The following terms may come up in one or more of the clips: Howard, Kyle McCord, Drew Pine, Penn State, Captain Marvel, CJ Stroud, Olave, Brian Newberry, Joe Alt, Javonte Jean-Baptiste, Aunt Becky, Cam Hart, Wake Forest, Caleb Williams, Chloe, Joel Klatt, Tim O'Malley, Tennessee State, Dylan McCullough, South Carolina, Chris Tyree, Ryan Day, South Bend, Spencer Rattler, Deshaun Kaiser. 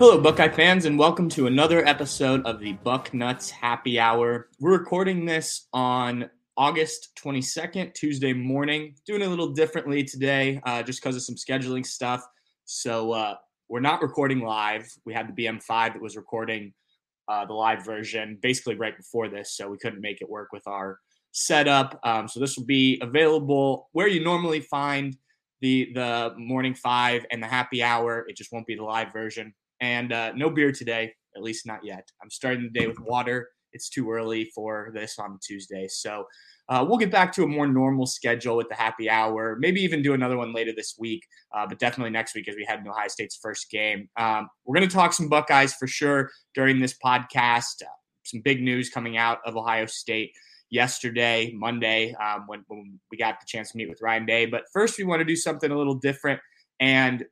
Hello, Buckeye fans, and welcome to another episode of the Bucknuts Happy Hour. We're recording this on August 22nd, Tuesday morning. Doing it a little differently today just because of some scheduling stuff. So we're not recording live. We had the BM5 that was recording the live version basically right before this, so we couldn't make it work with our setup. So this will be available where you normally find the Morning 5 and the Happy Hour. It just won't be the live version. And no beer today, at least not yet. I'm starting the day with water. It's too early for this on Tuesday. So we'll get back to a more normal schedule with the Happy Hour, maybe even do another one later this week, but definitely next week as we head into Ohio State's first game. We're going to talk some Buckeyes for sure during this podcast. Some big news coming out of Ohio State yesterday, Monday, when we got the chance to meet with Ryan Day. But first, we want to do something a little different. And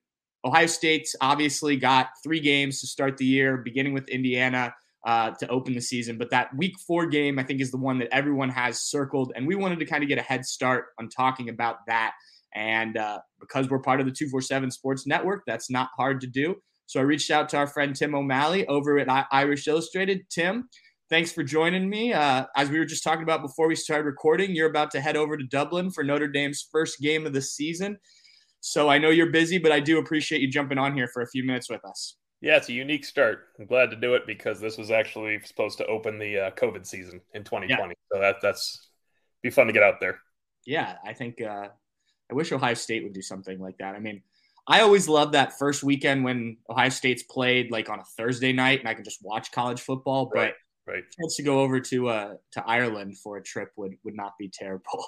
Ohio State's obviously got three games to start the year, beginning with Indiana to open the season. But that week 4 game, I think, is the one that everyone has circled. And we wanted to kind of get a head start on talking about that. And because we're part of the 247 Sports Network, that's not hard to do. So I reached out to our friend Tim O'Malley over at Irish Illustrated. Tim, thanks for joining me. As we were just talking about before we started recording, you're about to head over to Dublin for Notre Dame's first game of the season. So I know you're busy, but I do appreciate you jumping on here for a few minutes with us. Yeah, it's a unique start. I'm glad to do it because this was actually supposed to open the COVID season in 2020. Yeah. So that's be fun to get out there. Yeah, I think I wish Ohio State would do something like that. I mean, I always love that first weekend when Ohio State's played like on a Thursday night and I can just watch college football. Right. But right. Chance to go over to Ireland for a trip would not be terrible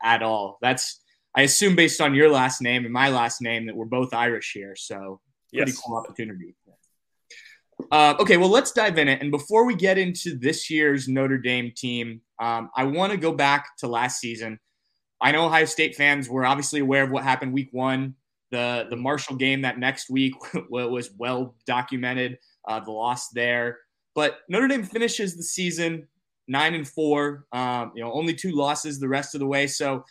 at all. That's, I assume based on your last name and my last name that we're both Irish here. So pretty cool opportunity. Okay, well, let's dive in it. And before we get into this year's Notre Dame team, I want to go back to last season. I know Ohio State fans were obviously aware of what happened week 1. The Marshall game that next week was well-documented, the loss there. But Notre Dame finishes the season 9-4, only 2 losses the rest of the way. So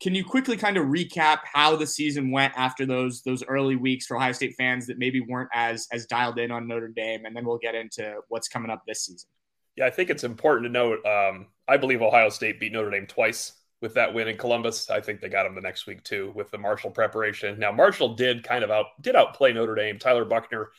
can you quickly kind of recap how the season went after those early weeks for Ohio State fans that maybe weren't as dialed in on Notre Dame? And then we'll get into what's coming up this season. Yeah, I think it's important to note, I believe Ohio State beat Notre Dame twice with that win in Columbus. I think they got them the next week too with the Marshall preparation. Now, Marshall did kind of outplay Notre Dame. Tyler Buckner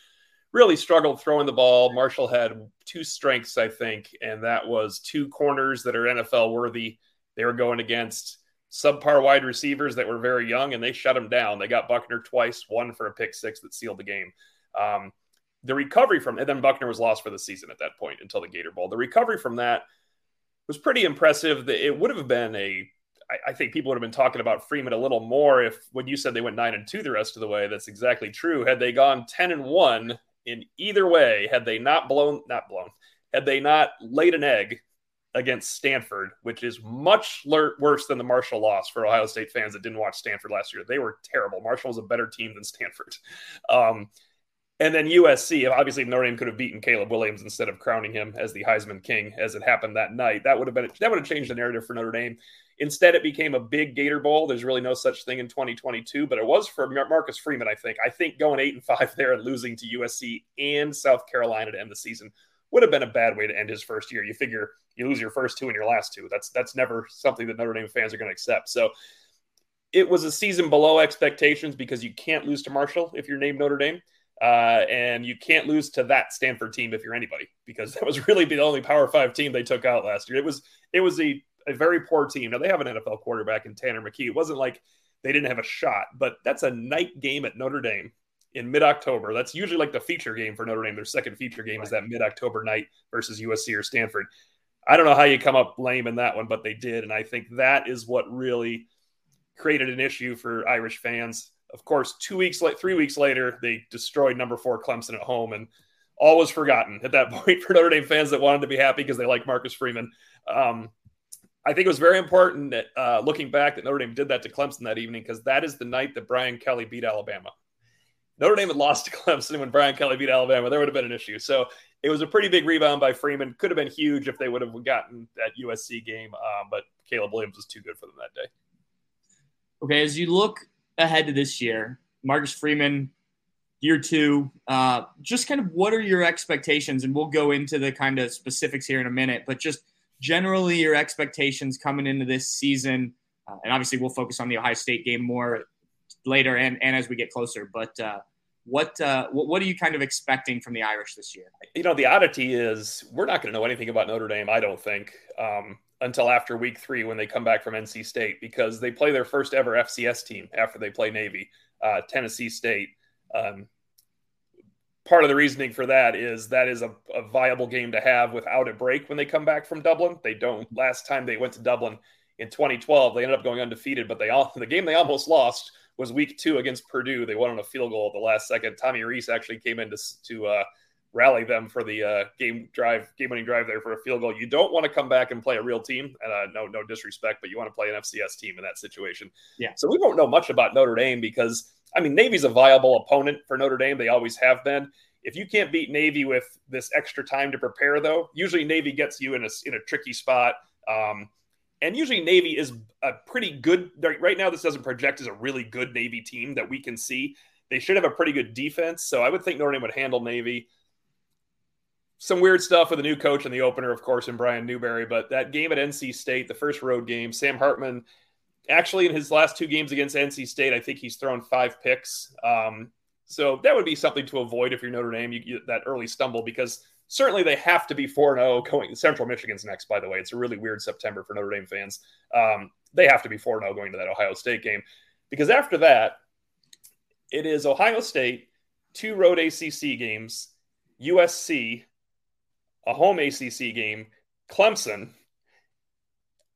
really struggled throwing the ball. Marshall had 2 strengths, I think, and that was 2 corners that are NFL worthy. They were going against subpar wide receivers that were very young, and they shut him down. They got Buckner twice, 1 for a pick 6 that sealed the game. The recovery from – and then Buckner was lost for the season at that point until the Gator Bowl. The recovery from that was pretty impressive. It would have been I think people would have been talking about Freeman a little more if when you said they went 9-2 the rest of the way. That's exactly true. Had they gone 10-1 in either way, had they had they not laid an egg against Stanford, which is much worse than the Marshall loss for Ohio State fans that didn't watch Stanford last year. They were terrible. Marshall was a better team than Stanford. And then USC, obviously Notre Dame could have beaten Caleb Williams instead of crowning him as the Heisman King as it happened that night. That would have changed the narrative for Notre Dame. Instead, it became a big Gator Bowl. There's really no such thing in 2022, but it was for Marcus Freeman, I think. I think going 8-5 there and losing to USC and South Carolina to end the season would have been a bad way to end his first year. You figure you lose your first two and your last two. That's never something that Notre Dame fans are going to accept. So it was a season below expectations because you can't lose to Marshall if you're named Notre Dame. And you can't lose to that Stanford team if you're anybody, because that was really the only Power 5 team they took out last year. It was a very poor team. Now, they have an NFL quarterback in Tanner McKee. It wasn't like they didn't have a shot, but that's a night game at Notre Dame in mid-October. That's usually like the feature game for Notre Dame. Their second feature game is that mid-October night versus USC or Stanford. I don't know how you come up lame in that one, but they did, and I think that is what really created an issue for Irish fans. Of course, 3 weeks later, they destroyed number 4 Clemson at home, and all was forgotten at that point for Notre Dame fans that wanted to be happy because they like Marcus Freeman. I think it was very important that looking back that Notre Dame did that to Clemson that evening, because that is the night that Brian Kelly beat Alabama. Notre Dame had lost to Clemson when Brian Kelly beat Alabama. There would have been an issue. So it was a pretty big rebound by Freeman. Could have been huge if they would have gotten that USC game, but Caleb Williams was too good for them that day. Okay, as you look ahead to this year, Marcus Freeman, year two, just kind of what are your expectations? And we'll go into the kind of specifics here in a minute, but just generally your expectations coming into this season. And obviously we'll focus on the Ohio State game more later and as we get closer, but what are you kind of expecting from the Irish this year? You know, the oddity is we're not going to know anything about Notre Dame, I don't think, until after week 3 when they come back from NC State, because they play their first ever FCS team after they play Navy, Tennessee State. Part of the reasoning for that is a viable game to have without a break when they come back from Dublin. They don't. Last time they went to Dublin in 2012, they ended up going undefeated, but the game they almost lost was week 2 against Purdue. They won on a field goal at the last second. Tommy Reese actually came in to rally them for the game-winning drive there for a field goal. You don't want to come back and play a real team, and no disrespect, but you want to play an FCS team in that situation. Yeah. So we won't know much about Notre Dame because, I mean, Navy's a viable opponent for Notre Dame. They always have been. If you can't beat Navy with this extra time to prepare, though, usually Navy gets you in a tricky spot. And usually Navy is a pretty good – right now this doesn't project as a really good Navy team that we can see. They should have a pretty good defense, so I would think Notre Dame would handle Navy. Some weird stuff with a new coach and the opener, of course, in Brian Newberry, but that game at NC State, the first road game, Sam Hartman, actually in his last 2 games against NC State, I think he's thrown 5 picks. So that would be something to avoid if you're Notre Dame, you that early stumble, because – certainly, they have to be 4-0 going. Central Michigan's next, by the way. It's a really weird September for Notre Dame fans. They have to be 4-0 going to that Ohio State game, because after that, it is Ohio State, 2 road ACC games, USC, a home ACC game, Clemson.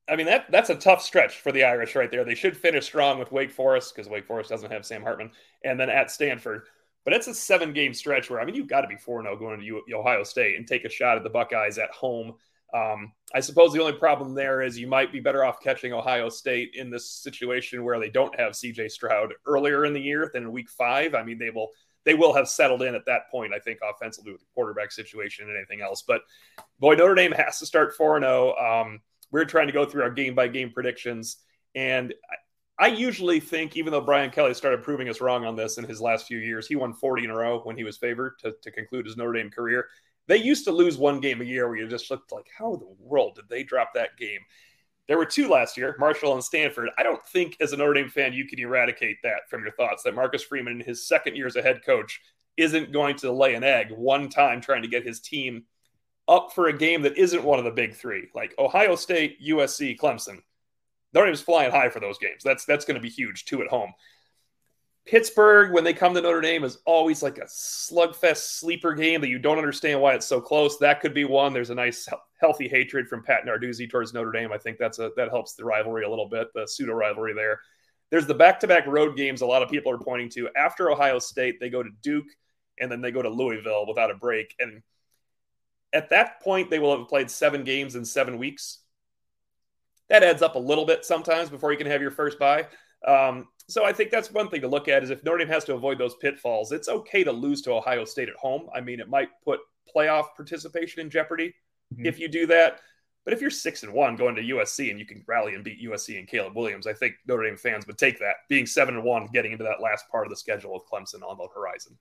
I mean, that's a tough stretch for the Irish right there. They should finish strong with Wake Forest, because Wake Forest doesn't have Sam Hartman, and then at Stanford. But it's a 7-game stretch where, I mean, you've got to be 4-0 going to Ohio State and take a shot at the Buckeyes at home. I suppose the only problem there is you might be better off catching Ohio State in this situation where they don't have CJ Stroud earlier in the year than in week 5. I mean, they will have settled in at that point, I think, offensively with the quarterback situation and anything else. But, boy, Notre Dame has to start 4-0. We're trying to go through our game-by-game predictions. And I usually think, even though Brian Kelly started proving us wrong on this in his last few years, he won 40 in a row when he was favored to conclude his Notre Dame career. They used to lose one game a year where you just looked like, how in the world did they drop that game? There were 2 last year, Marshall and Stanford. I don't think as a Notre Dame fan you can eradicate that from your thoughts, that Marcus Freeman in his second year as a head coach isn't going to lay an egg one time trying to get his team up for a game that isn't one of the big 3, like Ohio State, USC, Clemson. Notre Dame's flying high for those games. That's going to be huge, 2 at home. Pittsburgh, when they come to Notre Dame, is always like a slugfest sleeper game that you don't understand why it's so close. That could be one. There's a nice, healthy hatred from Pat Narduzzi towards Notre Dame. I think that helps the rivalry a little bit, the pseudo-rivalry there. There's the back-to-back road games a lot of people are pointing to. After Ohio State, they go to Duke, and then they go to Louisville without a break. And at that point, they will have played 7 games in 7 weeks. That adds up a little bit sometimes before you can have your first bye. So I think that's one thing to look at is if Notre Dame has to avoid those pitfalls, it's okay to lose to Ohio State at home. I mean, it might put playoff participation in jeopardy if you do that. But if you're 6-1 going to USC and you can rally and beat USC and Caleb Williams, I think Notre Dame fans would take that. Being 7-1, getting into that last part of the schedule with Clemson on the horizon.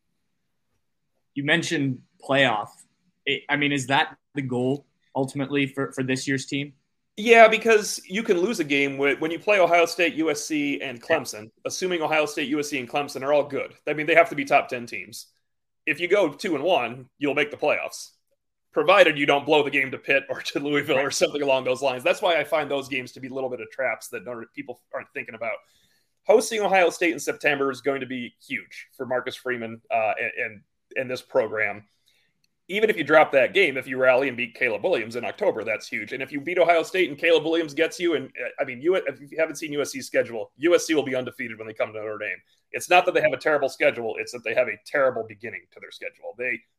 You mentioned playoff. I mean, is that the goal ultimately for this year's team? Yeah, because you can lose a game when you play Ohio State, USC, and Clemson, assuming Ohio State, USC, and Clemson are all good. I mean, they have to be top 10 teams. If you go 2-1, you'll make the playoffs, provided you don't blow the game to Pitt or to Louisville or something along those lines. That's why I find those games to be a little bit of traps that people aren't thinking about. Hosting Ohio State in September is going to be huge for Marcus Freeman and this program. Even if you drop that game, if you rally and beat Caleb Williams in October, that's huge. And if you beat Ohio State and Caleb Williams gets you, and I mean, if you haven't seen USC's schedule, USC will be undefeated when they come to Notre Dame. It's not that they have a terrible schedule. It's that they have a terrible beginning to their schedule.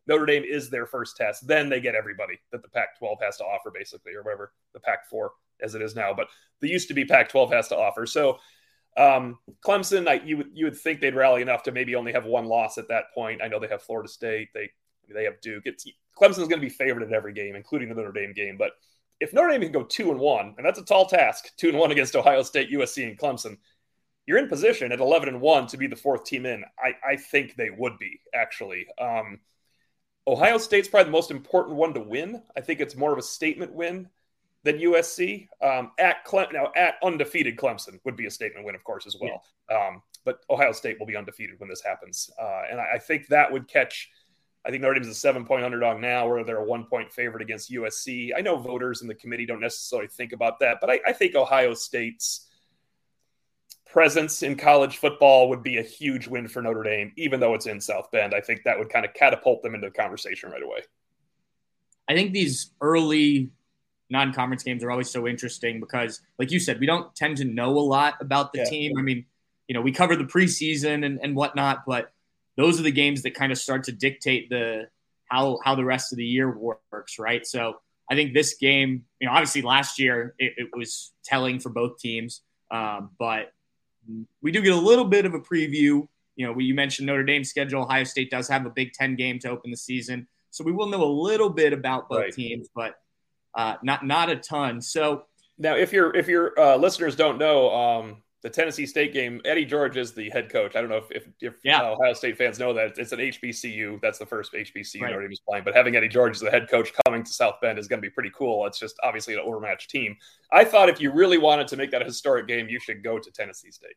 Notre Dame is their first test. Then they get everybody that the Pac-12 has to offer, basically, or whatever, the Pac-4 as it is now. But they used to be Pac-12 has to offer. So Clemson, you would think they'd rally enough to maybe only have one loss at that point. I know they have Florida State. They have Duke. Clemson's going to be favored at every game, including the Notre Dame game. But if Notre Dame can go 2-1, and that's a tall task, 2-1 against Ohio State, USC, and Clemson, you're in position at 11-1 to be the fourth team in. I think they would be, actually. Ohio State's probably the most important one to win. I think it's more of a statement win than USC. At undefeated Clemson would be a statement win, of course, as well. Yeah. But Ohio State will be undefeated when this happens. And I think that would catch... I think Notre Dame is a 7-point underdog now, where they're a 1-point favorite against USC. I know voters in the committee don't necessarily think about that, but I think Ohio State's presence in college football would be a huge win for Notre Dame, even though it's in South Bend. I think that would kind of catapult them into the conversation right away. I think these early non-conference games are always so interesting because, like you said, we don't tend to know a lot about the team. I mean, we cover the preseason and whatnot, but those are the games that kind of start to dictate how the rest of the year works, right? So I think this game, obviously last year it was telling for both teams, but we do get a little bit of a preview. You mentioned Notre Dame's schedule. Ohio State does have a Big Ten game to open the season, so we will know a little bit about both teams, but not a ton. So now, if your listeners don't know. The Tennessee State game, Eddie George is the head coach. I don't know if Ohio State fans know that. It's an HBCU. That's the first HBCU Notre Dame is playing. But having Eddie George as the head coach coming to South Bend is going to be pretty cool. It's just obviously an overmatched team. I thought if you really wanted to make that a historic game, you should go to Tennessee State.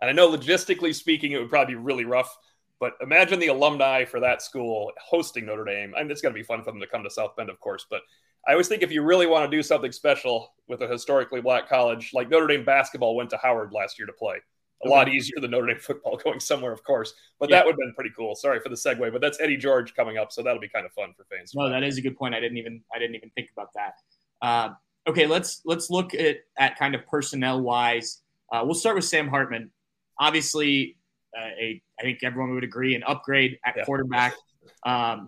And I know logistically speaking, it would probably be really rough. But imagine the alumni for that school hosting Notre Dame. And it's going to be fun for them to come to South Bend, of course. But I always think if you really want to do something special with a historically black college, like Notre Dame basketball went to Howard last year to play. A lot easier than Notre Dame football going somewhere, of course. But that would have been pretty cool. Sorry for the segue, but that's Eddie George coming up, so that'll be kind of fun for fans. No, that is a good point. I didn't even think about that. Okay, let's look at kind of personnel-wise. We'll start with Sam Hartman. Obviously, I think everyone would agree, an upgrade at quarterback.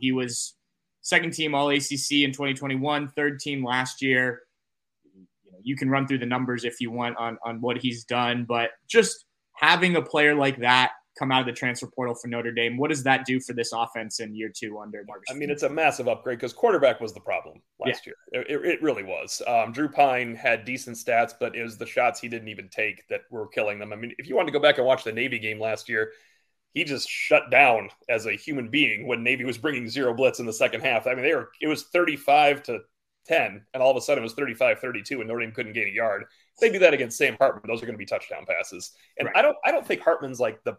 He was second-team All-ACC in 2021, third-team last year. You can run through the numbers if you want on what he's done, but just having a player like that come out of the transfer portal for Notre Dame, what does that do for this offense in year two under Marcus? I mean, it's a massive upgrade because quarterback was the problem last year. It really was. Drew Pine had decent stats, but it was the shots he didn't even take that were killing them. I mean, if you wanted to go back and watch the Navy game last year, he just shut down as a human being when Navy was bringing zero blitz in the second half. I mean, it was 35-10, and all of a sudden it was 35-32, and Notre Dame couldn't gain a yard. If they do that against Sam Hartman, those are going to be touchdown passes. And I don't think Hartman's like a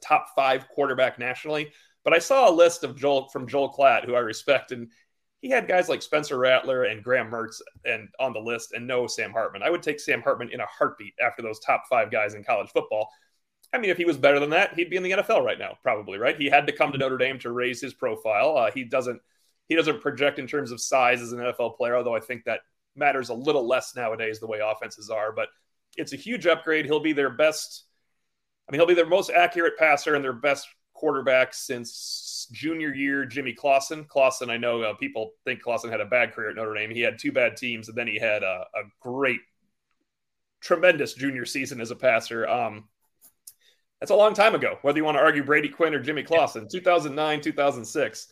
top five quarterback nationally, but I saw a list of Joel Klatt, who I respect, and he had guys like Spencer Rattler and Graham Mertz and on the list, and no Sam Hartman. I would take Sam Hartman in a heartbeat after those top five guys in college football. I mean, if he was better than that, he'd be in the NFL right now, probably, right? He had to come to Notre Dame to raise his profile. He doesn't project in terms of size as an NFL player, although I think that matters a little less nowadays the way offenses are. But it's a huge upgrade. He'll be their best. I mean, he'll be their most accurate passer and their best quarterback since junior year Jimmy Clausen. Clausen, I know people think Clausen had a bad career at Notre Dame. He had two bad teams, and then he had a great, tremendous junior season as a passer. That's a long time ago, whether you want to argue Brady Quinn or Jimmy Clausen, 2009, 2006.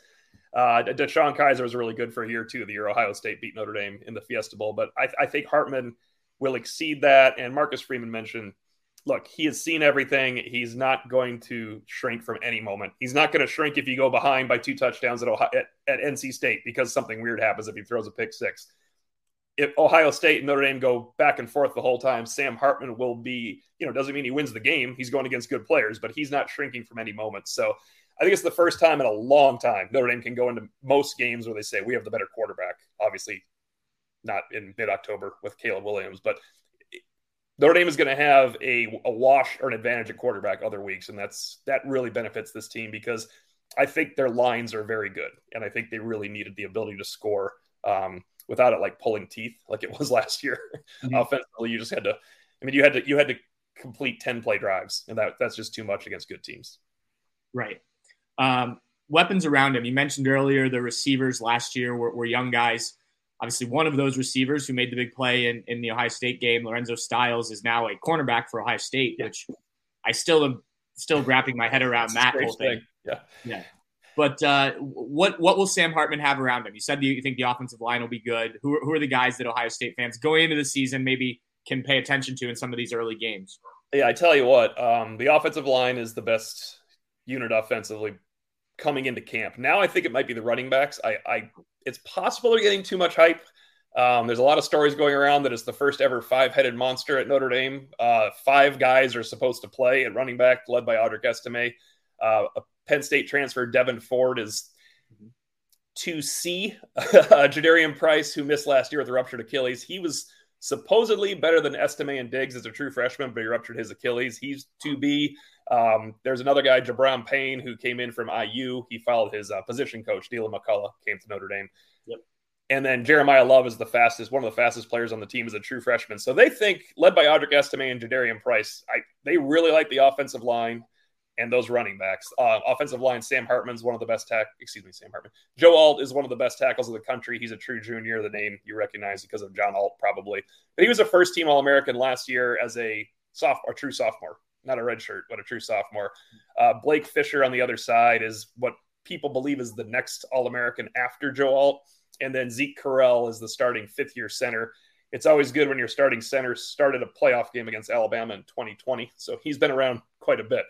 Deshaun Kaiser was really good for a year, too. The year Ohio State beat Notre Dame in the Fiesta Bowl. But I think Hartman will exceed that. And Marcus Freeman mentioned, look, he has seen everything. He's not going to shrink from any moment. He's not going to shrink if you go behind by 2 touchdowns at NC State because something weird happens if he throws a pick six. If Ohio State and Notre Dame go back and forth the whole time, Sam Hartman will be, you know, doesn't mean he wins the game. He's going against good players, but he's not shrinking from any moment. So I think it's the first time in a long time Notre Dame can go into most games where they say, we have the better quarterback. Obviously, not in mid-October with Caleb Williams, but Notre Dame is going to have a wash or an advantage at quarterback other weeks, and that really benefits this team because I think their lines are very good, and I think they really needed the ability to score without it like pulling teeth like it was last year. Mm-hmm. Offensively, you just had to. I mean, you had to complete 10-play drives, and that's just too much against good teams. Right. Weapons around him. You mentioned earlier the receivers last year were young guys. Obviously, one of those receivers who made the big play in the Ohio State game, Lorenzo Styles, is now a cornerback for Ohio State, yeah. Which I am still wrapping my head around that whole thing. Yeah. But what will Sam Hartman have around him? You said you think the offensive line will be good. Who are the guys that Ohio State fans going into the season maybe can pay attention to in some of these early games? Yeah, I tell you what, the offensive line is the best unit offensively coming into camp. Now I think it might be the running backs. It's possible they're getting too much hype. There's a lot of stories going around that it's the first ever 5-headed monster at Notre Dame. 5 guys are supposed to play at running back, led by Audrick Estime. A Penn State transfer, Devin Ford, is 2C. Jadarian Price, who missed last year with a ruptured Achilles. He was supposedly better than Estime and Diggs as a true freshman, but he ruptured his Achilles. He's 2B. There's another guy, Jabron Payne, who came in from IU. He followed his position coach, Dylan McCullough, came to Notre Dame. Yep. And then Jeremiah Love is one of the fastest players on the team as a true freshman. So they think, led by Audrick Estime and Jadarian Price, they really like the offensive line and those running backs. Offensive line, Joe Alt is one of the best tackles of the country. He's a true junior, the name you recognize because of John Alt probably. But he was a first-team All-American last year as a true sophomore. Not a redshirt, but a true sophomore. Blake Fisher on the other side is what people believe is the next All-American after Joe Alt. And then Zeke Correll is the starting 5th-year center. It's always good when your starting center started a playoff game against Alabama in 2020. So he's been around quite a bit.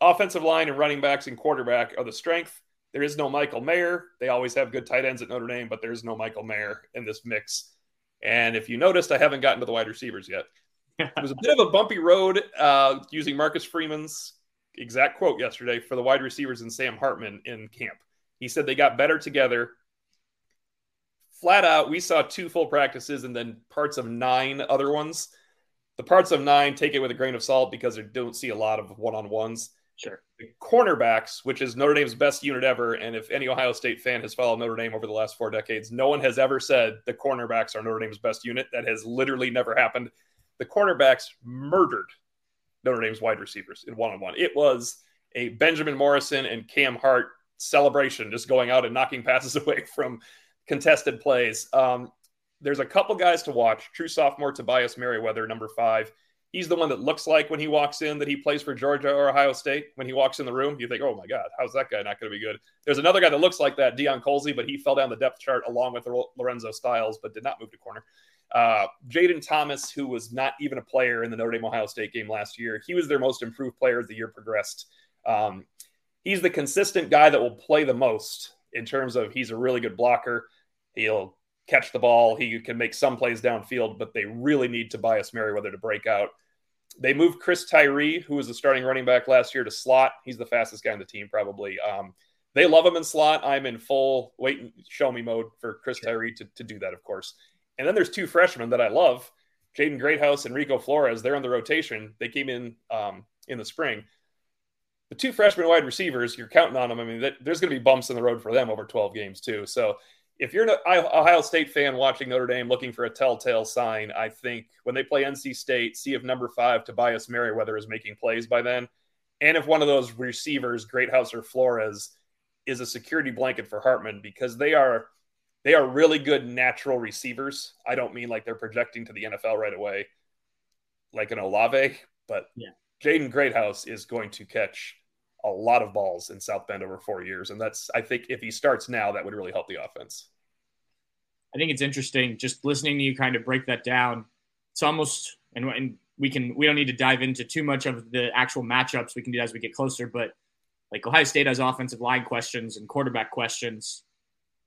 Offensive line and running backs and quarterback are the strength. There is no Michael Mayer. They always have good tight ends at Notre Dame, but there's no Michael Mayer in this mix. And if you noticed, I haven't gotten to the wide receivers yet. It was a bit of a bumpy road using Marcus Freeman's exact quote yesterday for the wide receivers and Sam Hartman in camp. He said they got better together. Flat out, we saw 2 full practices and then parts of 9 other ones. The parts of 9, take it with a grain of salt because they don't see a lot of one-on-ones. Sure. The cornerbacks, which is Notre Dame's best unit ever, and if any Ohio State fan has followed Notre Dame over the last 4 decades, no one has ever said the cornerbacks are Notre Dame's best unit. That has literally never happened. The cornerbacks murdered Notre Dame's wide receivers in one-on-one. It was a Benjamin Morrison and Cam Hart celebration, just going out and knocking passes away from contested plays. There's a couple guys to watch. True sophomore Tobias Merriweather, number 5. He's the one that looks like when he walks in that he plays for Georgia or Ohio State. When he walks in the room, you think, oh, my God, how's that guy not going to be good? There's another guy that looks like that, Deion Colsey, but he fell down the depth chart along with Lorenzo Styles but did not move to corner. Jaden Thomas, who was not even a player in the Notre Dame-Ohio State game last year, he was their most improved player as the year progressed. He's the consistent guy that will play the most in terms of he's a really good blocker. He'll catch the ball. He can make some plays downfield, but they really need Tobias Merriweather to break out. They moved Chris Tyree, who was the starting running back last year, to slot. He's the fastest guy on the team probably. They love him in slot. I'm in full wait and show me mode for Chris Tyree to do that, of course. And then there's 2 freshmen that I love, Jaden Greathouse and Rico Flores. They're on the rotation. They came in the spring. The 2 freshman wide receivers, you're counting on them. I mean, there's going to be bumps in the road for them over 12 games too. So if you're an Ohio State fan watching Notre Dame looking for a telltale sign, I think when they play NC State, see if number 5, Tobias Merriweather, is making plays by then. And if one of those receivers, Greathouse or Flores, is a security blanket for Hartman because they are really good natural receivers. I don't mean like they're projecting to the NFL right away, like an Olave, but yeah. Jaden Greathouse is going to catch a lot of balls in South Bend over 4 years. And that's, I think if he starts now, that would really help the offense. I think it's interesting just listening to you kind of break that down. It's almost, and we don't need to dive into too much of the actual matchups. We can do that as we get closer, but like Ohio State has offensive line questions and quarterback questions,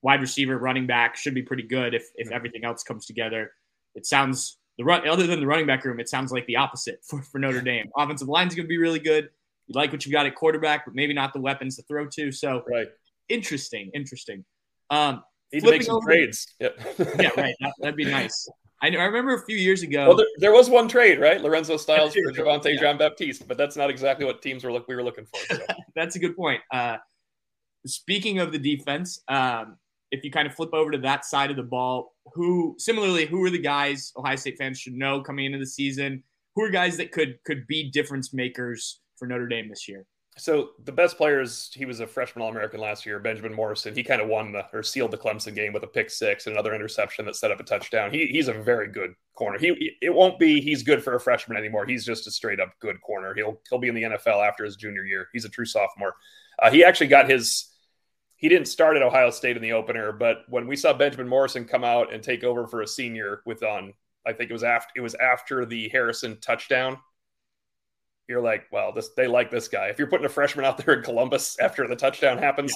wide receiver, running back should be pretty good. If everything else comes together, it sounds other than the running back room, it sounds like the opposite for Notre Dame. Offensive line's going to be really good. You like what you got at quarterback, but maybe not the weapons to throw to. So right. Interesting. Need to make some trades. Yep. Yeah, right. That'd be nice. I remember a few years ago. Well, there was one trade, right? Lorenzo Styles for Javonte Jean-Baptiste, but that's not exactly what teams we were looking for. So. That's a good point. Speaking of the defense, if you kind of flip over to that side of the ball, who are the guys Ohio State fans should know coming into the season? Who are guys that could be difference makers for Notre Dame this year? So the best players, he was a freshman All-American last year, Benjamin Morrison. He kind of sealed the Clemson game with a pick six and another interception that set up a touchdown. He's a very good corner. It won't be he's good for a freshman anymore. He's just a straight-up good corner. He'll be in the NFL after his junior year. He's a true sophomore. He actually got he didn't start at Ohio State in the opener, but when we saw Benjamin Morrison come out and take over for a senior I think it was after the Harrison touchdown. You're like, well, they like this guy. If you're putting a freshman out there in Columbus after the touchdown happens.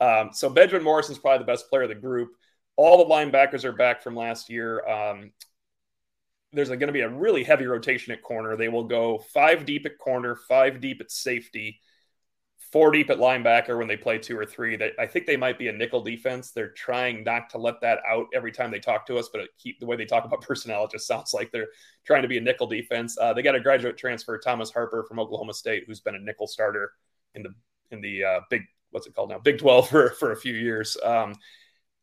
Yeah. So Benjamin Morrison's probably the best player of the group. All the linebackers are back from last year. There's going to be a really heavy rotation at corner. They will go 5 deep at corner, 5 deep at safety, 4 deep at linebacker when they play 2 or 3. I think they might be a nickel defense. They're trying not to let that out every time they talk to us, but the way they talk about personnel, it just sounds like they're trying to be a nickel defense. They got a graduate transfer, Thomas Harper from Oklahoma State, who's been a nickel starter in the Big 12 for a few years.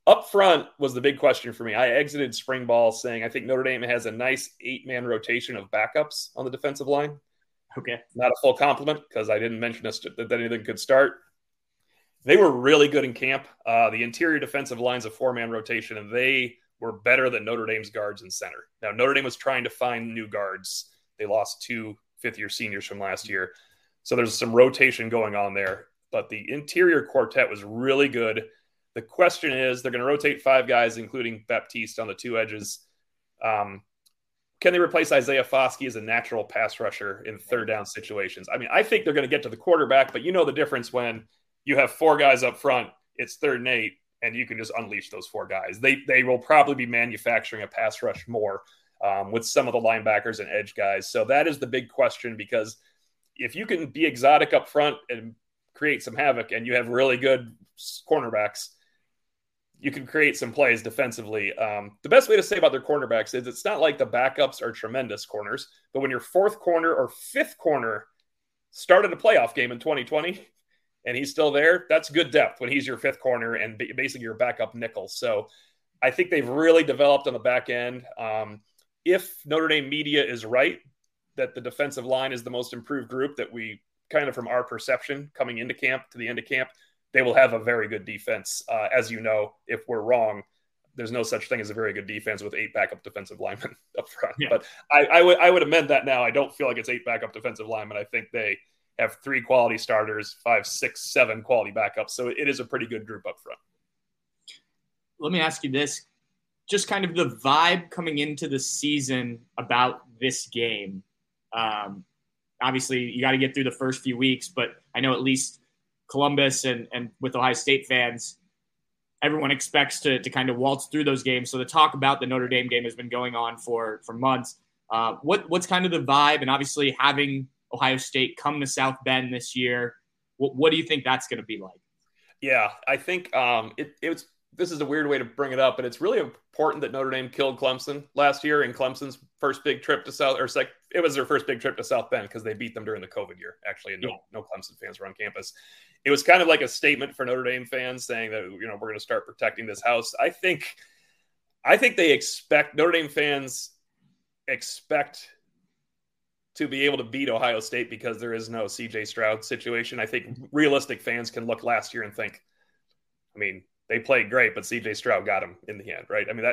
Up front was the big question for me. I exited spring ball saying I think Notre Dame has a nice 8-man rotation of backups on the defensive line. Okay. Not a full compliment because I didn't mention that anything could start. They were really good in camp. The interior defensive line's a 4-man rotation, and they were better than Notre Dame's guards and center. Now, Notre Dame was trying to find new guards. They lost 2 fifth-year seniors from last year. So there's some rotation going on there. But the interior quartet was really good. The question is, they're going to rotate 5 guys, including Baptiste on the 2 edges. Can they replace Isaiah Foskey as a natural pass rusher in third down situations? I mean, I think they're going to get to the quarterback, but you know the difference when you have 4 guys up front, it's 3rd and 8, and you can just unleash those 4 guys. They will probably be manufacturing a pass rush more with some of the linebackers and edge guys. So that is the big question, because if you can be exotic up front and create some havoc and you have really good cornerbacks, you can create some plays defensively. The best way to say about their cornerbacks is it's not like the backups are tremendous corners, but when your 4th corner or 5th corner started a playoff game in 2020 and he's still there, that's good depth when he's your 5th corner and basically your backup nickel. So I think they've really developed on the back end. If Notre Dame media is right, that the defensive line is the most improved group that we kind of from our perception coming into camp to the end of camp, they will have a very good defense. As you know, if we're wrong, there's no such thing as a very good defense with 8 backup defensive linemen up front. Yeah. But I would amend that now. I don't feel like it's 8 backup defensive linemen. I think they have 3 quality starters, 5, 6, 7 quality backups. So it is a pretty good group up front. Let me ask you this. Just kind of the vibe coming into the season about this game. Obviously, you got to get through the first few weeks, but I know at least – Columbus and with Ohio State fans, everyone expects to kind of waltz through those games. So the talk about the Notre Dame game has been going on for months. What's kind of the vibe? And obviously having Ohio State come to South Bend this year, what do you think that's going to be like? Yeah, I think this is a weird way to bring it up, but it's really important that Notre Dame killed Clemson last year in Clemson's first big trip to South, it was their first big trip to South Bend because they beat them during the COVID year, actually, and no Clemson fans were on campus. It was kind of like a statement for Notre Dame fans saying that, you know, we're going to start protecting this house. I think they expect Notre Dame fans expect to be able to beat Ohio State because there is no CJ Stroud situation. I think realistic fans can look last year and think, I mean, they played great, but C.J. Stroud got him in the end, right? I mean,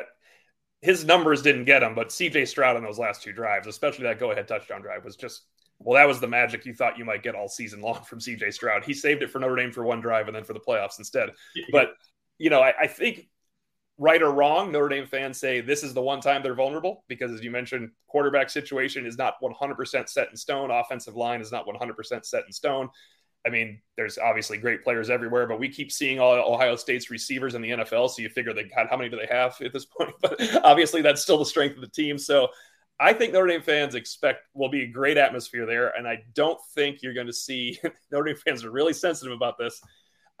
his numbers didn't get him, but C.J. Stroud on those last 2 drives, especially that go-ahead touchdown drive, was just Well, that was the magic you thought you might get all season long from CJ Stroud. He saved it for Notre Dame for one drive and then for the playoffs instead. Yeah. But, you know, I think right or wrong, Notre Dame fans say this is the one time they're vulnerable because, as you mentioned, quarterback situation is not 100% set in stone. Offensive line is not 100% set in stone. I mean, there's obviously great players everywhere, but we keep seeing all Ohio State's receivers in the NFL. So you figure, they got, how many do they have at this point? But obviously that's still the strength of the team. So I think Notre Dame fans expect will be a great atmosphere there. And I don't think you're going to see Notre Dame fans are really sensitive about this.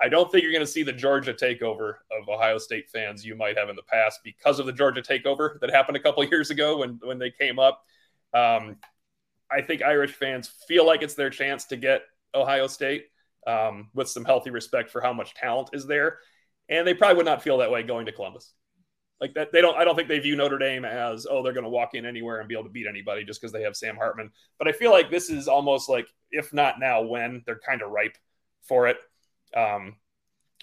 I don't think you're going to see the Georgia takeover of Ohio State fans you might have in the past because of the Georgia takeover that happened a couple of years ago when they came up. I think Irish fans feel like it's their chance to get Ohio State with some healthy respect for how much talent is there. And they probably would not feel that way going to Columbus. Like that, I don't think they view Notre Dame as, oh, they're going to walk in anywhere and be able to beat anybody just because they have Sam Hartman. But I feel like this is almost like, if not now, when they're kind of ripe for it.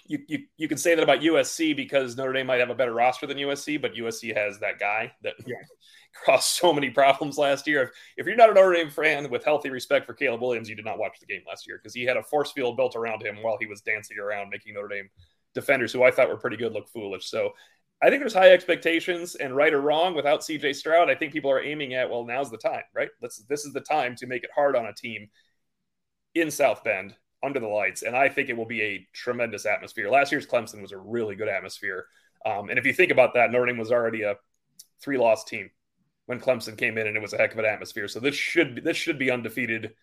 You can say that about USC because Notre Dame might have a better roster than USC, but USC has that guy that caused so many problems last year. If you're not a Notre Dame fan, with healthy respect for Caleb Williams, you did not watch the game last year because he had a force field built around him while he was dancing around, making Notre Dame defenders, who I thought were pretty good, look foolish. So I think there's high expectations, and right or wrong, without CJ Stroud, I think people are aiming at, well, now's the time, right? This is the time to make it hard on a team in South Bend under the lights, and I think it will be a tremendous atmosphere. Last year's Clemson was a really good atmosphere, and if you think about that, Notre Dame was already a 3-loss team when Clemson came in, and it was a heck of an atmosphere. So this should be undefeated.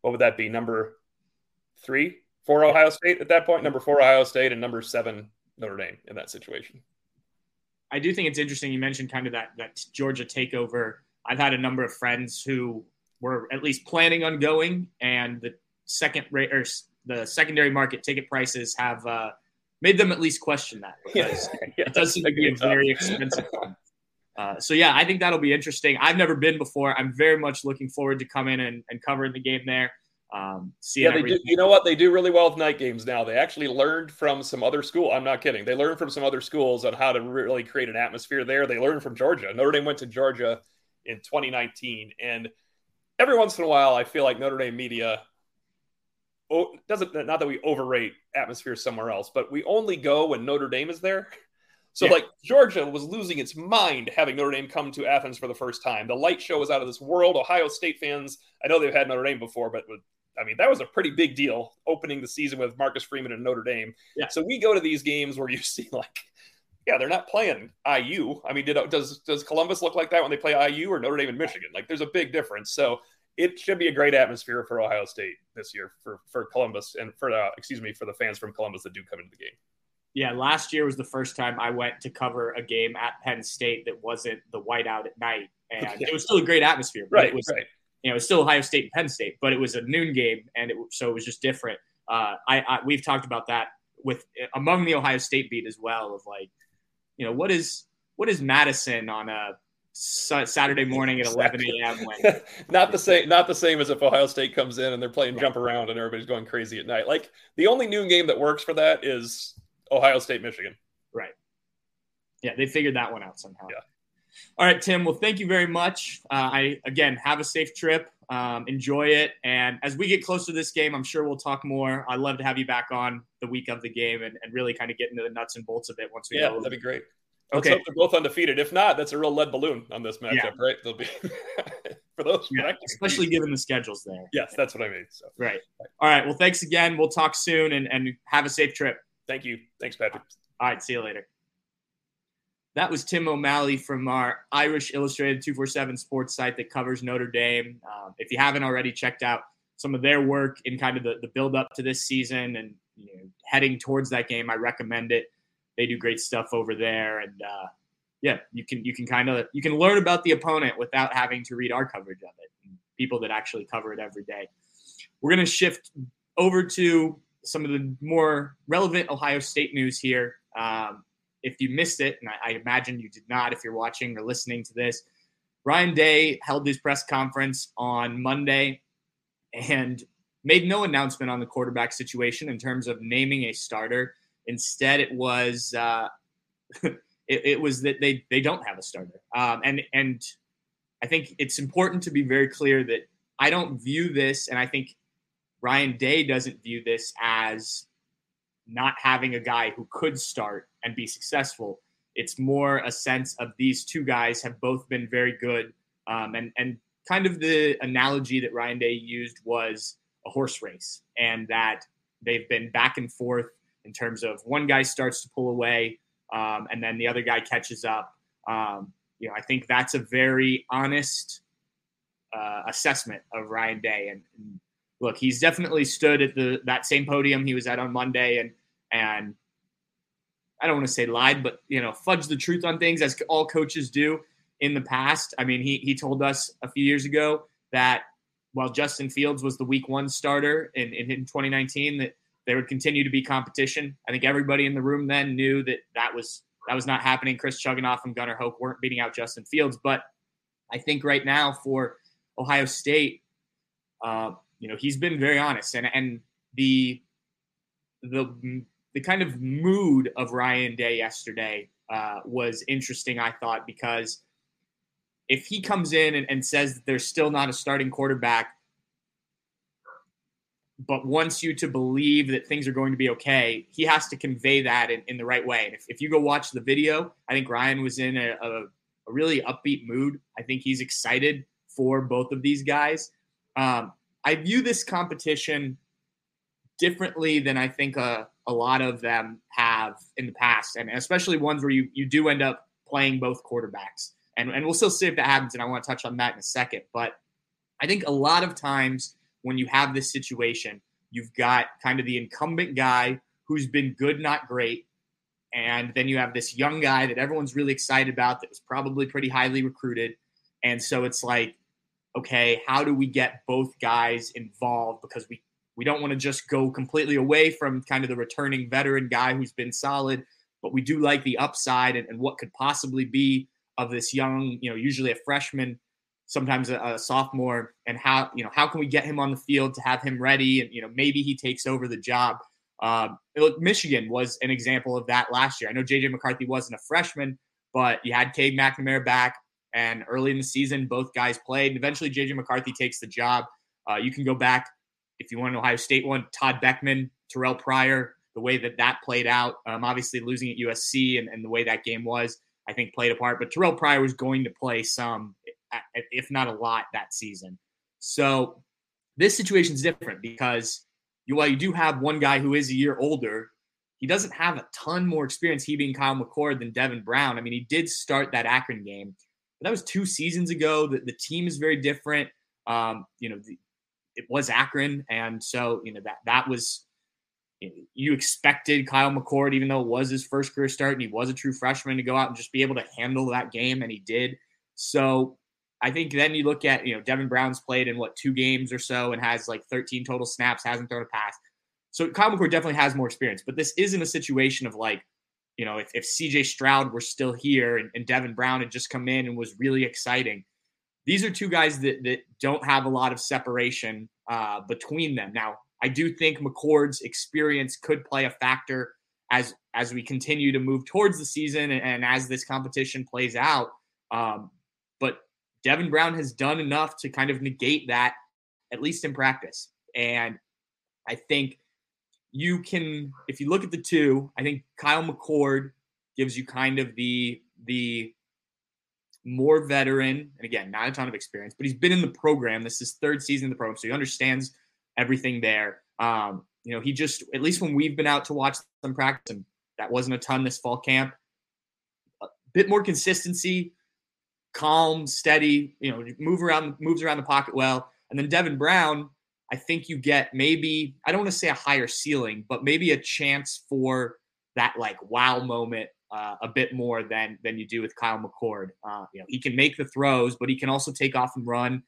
What would that be? Number 3, 4 Ohio State at that point. Number 4 Ohio State and number 7 Notre Dame in that situation. I do think it's interesting. You mentioned kind of that Georgia takeover. I've had a number of friends who were at least planning on going, and the secondary market ticket prices have made them at least question that, because it does seem to be a very expensive one. So, I think that'll be interesting. I've never been before. I'm very much looking forward to coming and covering the game there. They do. You know what? They do really well with night games now. They actually learned from some other school. I'm not kidding. They learned from some other schools on how to really create an atmosphere there. They learned from Georgia. Notre Dame went to Georgia in 2019. And every once in a while, I feel like Notre Dame media – not that we overrate atmosphere somewhere else, but we only go when Notre Dame is there. So Georgia was losing its mind having Notre Dame come to Athens for the first time. The light show was out of this world. Ohio State fans, I know they've had Notre Dame before, but that was a pretty big deal opening the season with Marcus Freeman and Notre Dame. Yeah. So we go to these games where you see they're not playing IU. I mean, does Columbus look like that when they play IU or Notre Dame and Michigan? There's a big difference. So it should be a great atmosphere for Ohio State this year for Columbus and for the fans from Columbus that do come into the game. Yeah, last year was the first time I went to cover a game at Penn State that wasn't the whiteout at night, and it was still a great atmosphere. But it was still Ohio State and Penn State, but it was a noon game, and so it was just different. We've talked about that with among the Ohio State beat as well, of what is Madison on a Saturday morning at 11 a.m. when not the same as if Ohio State comes in and they're playing jump around and everybody's going crazy at night. The only noon game that works for that is Ohio State, Michigan. Right. Yeah, they figured that one out somehow. Yeah. All right, Tim. Well, thank you very much. Again, have a safe trip. Enjoy it. And as we get closer to this game, I'm sure we'll talk more. I'd love to have you back on the week of the game and really kind of get into the nuts and bolts of it once we go. That'd be great. Let's hope they're both undefeated. If not, that's a real lead balloon on this matchup, right? They'll be for those, especially given the schedules there. Yes, that's what I mean. So. Right. All right. Well, thanks again. We'll talk soon and have a safe trip. Thank you. Thanks, Patrick. All right. See you later. That was Tim O'Malley from our Irish Illustrated 247 sports site that covers Notre Dame. If you haven't already checked out some of their work in kind of the build up to this season and heading towards that game, I recommend it. They do great stuff over there, and you can learn about the opponent without having to read our coverage of it. And people that actually cover it every day. We're going to shift over to some of the more relevant Ohio State news here. If you missed it, and I imagine you did not, if you're watching or listening to this, Ryan Day held his press conference on Monday and made no announcement on the quarterback situation in terms of naming a starter. Instead, it was that they don't have a starter, and I think it's important to be very clear that I don't view this, and I think Ryan Day doesn't view this as not having a guy who could start and be successful. It's more a sense of these two guys have both been very good. And kind of the analogy that Ryan Day used was a horse race, and that they've been back and forth in terms of one guy starts to pull away and then the other guy catches up. I think that's a very honest assessment of Ryan Day. And look, he's definitely stood at that same podium he was at on Monday and I don't want to say lied, but, fudge the truth on things as all coaches do in the past. I mean, he told us a few years ago that while Justin Fields was the week one starter in 2019, that there would continue to be competition. I think everybody in the room then knew that was not happening. Chris Chuganoff and Gunnar Hoke weren't beating out Justin Fields. But I think right now for Ohio State, he's been very honest. And the kind of mood of Ryan Day yesterday was interesting, I thought, because if he comes in and says that there's still not a starting quarterback, but wants you to believe that things are going to be okay, he has to convey that in the right way. And if you go watch the video, I think Ryan was in a really upbeat mood. I think he's excited for both of these guys. I view this competition differently than I think a lot of them have in the past, and especially ones where you do end up playing both quarterbacks. And we'll still see if that happens, and I want to touch on that in a second. But I think a lot of times when you have this situation, you've got kind of the incumbent guy who's been good, not great, and then you have this young guy that everyone's really excited about that was probably pretty highly recruited. And so it's like, okay, how do we get both guys involved? Because we don't want to just go completely away from kind of the returning veteran guy who's been solid, but we do like the upside and what could possibly be of this young, usually a freshman, sometimes a sophomore, and how can we get him on the field to have him ready? And, maybe he takes over the job. Look, Michigan was an example of that last year. I know JJ McCarthy wasn't a freshman, but you had Cade McNamara back, and early in the season, both guys played. And eventually JJ McCarthy takes the job. You can go back, if you want an Ohio State one, Todd Beckman, Terrell Pryor, the way that played out, obviously losing at USC and the way that game was, I think played a part. But Terrell Pryor was going to play some, if not a lot, that season. So this situation is different because while you do have one guy who is a year older, he doesn't have a ton more experience, he being Kyle McCord, than Devin Brown. I mean, he did start that Akron game, but that was 2 seasons ago. The team is very different. It was Akron, and so that was, you expected Kyle McCord, even though it was his first career start and he was a true freshman, to go out and just be able to handle that game, and he did. So I think then you look at Devin Brown's played in 2 games or so and has 13 total snaps, hasn't thrown a pass. So Kyle McCord definitely has more experience, but this isn't a situation of if CJ Stroud were still here and Devin Brown had just come in and was really exciting. These are two guys that don't have a lot of separation between them. Now, I do think McCord's experience could play a factor as we continue to move towards the season and as this competition plays out. But Devin Brown has done enough to kind of negate that, at least in practice. And I think you can, if you look at the two, I think Kyle McCord gives you kind of the more veteran, and again, not a ton of experience, but he's been in the program. This is his 3rd season in the program, so he understands everything there. He just, at least when we've been out to watch some practice, and that wasn't a ton this fall camp, a bit more consistency, calm, steady, moves around the pocket well. And then Devin Brown, I think you get maybe, I don't want to say a higher ceiling, but maybe a chance for that wow moment a bit more than you do with Kyle McCord. He can make the throws, but he can also take off and run.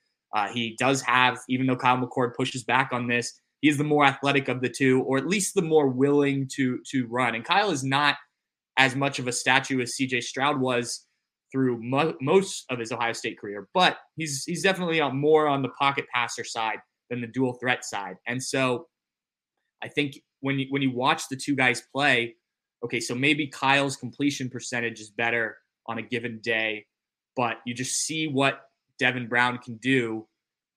He does have, even though Kyle McCord pushes back on this, he's the more athletic of the two, or at least the more willing to run. And Kyle is not as much of a statue as CJ Stroud was through most of his Ohio State career, but he's definitely more on the pocket passer side than the dual threat side. And so I think when you watch the two guys play, okay, so maybe Kyle's completion percentage is better on a given day, but you just see what Devin Brown can do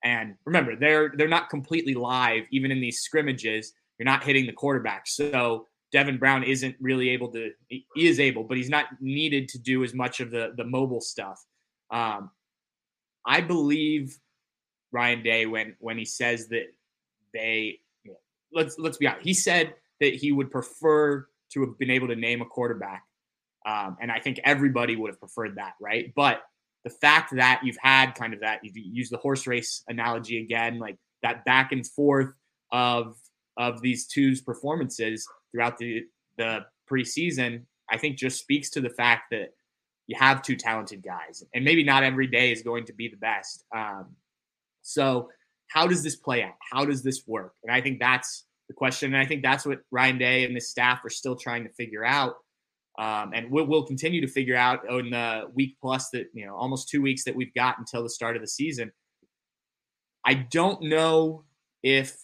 And remember, they're not completely live, even in these scrimmages. You're not hitting the quarterback. So Devin Brown isn't really able to – he is able, but he's not needed to do as much of the mobile stuff. I believe Ryan Day when he says that they – let's be honest. He said that he would prefer to have been able to name a quarterback, and I think everybody would have preferred that, right? But the fact that you've had kind of that – you use the horse race analogy again, like that back and forth of these two's performances – throughout the preseason, I think just speaks to the fact that you have two talented guys, and maybe not every day is going to be the best. So how does this play out? How does this work? And I think that's the question. And I think that's what Ryan Day and his staff are still trying to figure out. And we'll continue to figure out in the week plus that, almost 2 weeks that we've got until the start of the season. I don't know if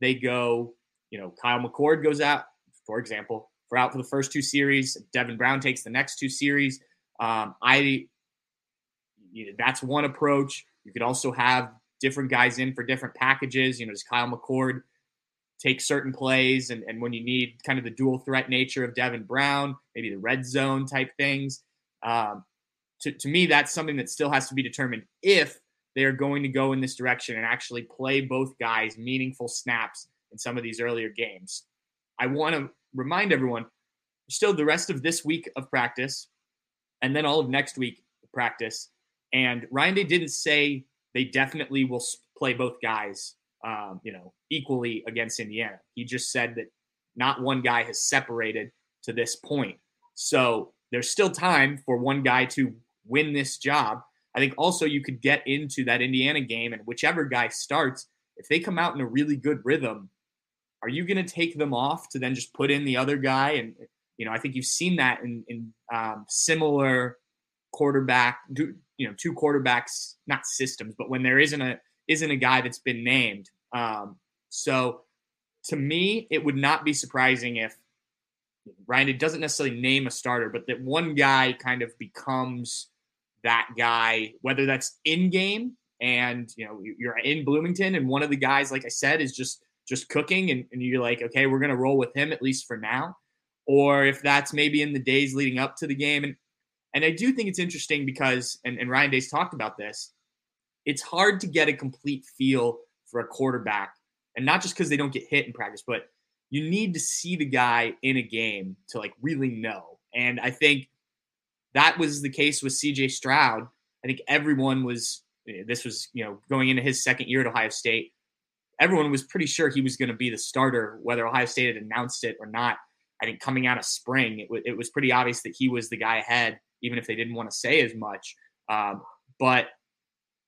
they go, Kyle McCord goes out, for example, for out for the first two series. Devin Brown takes the next two series. That's one approach. You could also have different guys in for different packages. Does Kyle McCord take certain plays? And when you need kind of the dual threat nature of Devin Brown, maybe the red zone type things. To me, that's something that still has to be determined if they're going to go in this direction and actually play both guys meaningful snaps in some of these earlier games. I want to remind everyone, still the rest of this week of practice and then all of next week of practice. And Ryan Day didn't say they definitely will play both guys, equally against Indiana. He just said that not one guy has separated to this point. So there's still time for one guy to win this job. I think also you could get into that Indiana game, and whichever guy starts, if they come out in a really good rhythm, are you going to take them off to then just put in the other guy? And, I think you've seen that in similar quarterback, two quarterbacks, not systems, but when there isn't a guy that's been named. So to me, it would not be surprising if Ryan, it doesn't necessarily name a starter, but that one guy kind of becomes that guy, whether that's in game and, you're in Bloomington and one of the guys, like I said, is just cooking and you're like, okay, we're going to roll with him at least for now. Or if that's maybe in the days leading up to the game. And I do think it's interesting because, and Ryan Day's talked about this, it's hard to get a complete feel for a quarterback. And not just because they don't get hit in practice, but you need to see the guy in a game to like really know. And I think that was the case with CJ Stroud. I think everyone was, this was, going into his second year at Ohio State, everyone was pretty sure he was going to be the starter, whether Ohio State had announced it or not. I think coming out of spring, it was pretty obvious that he was the guy ahead, even if they didn't want to say as much. But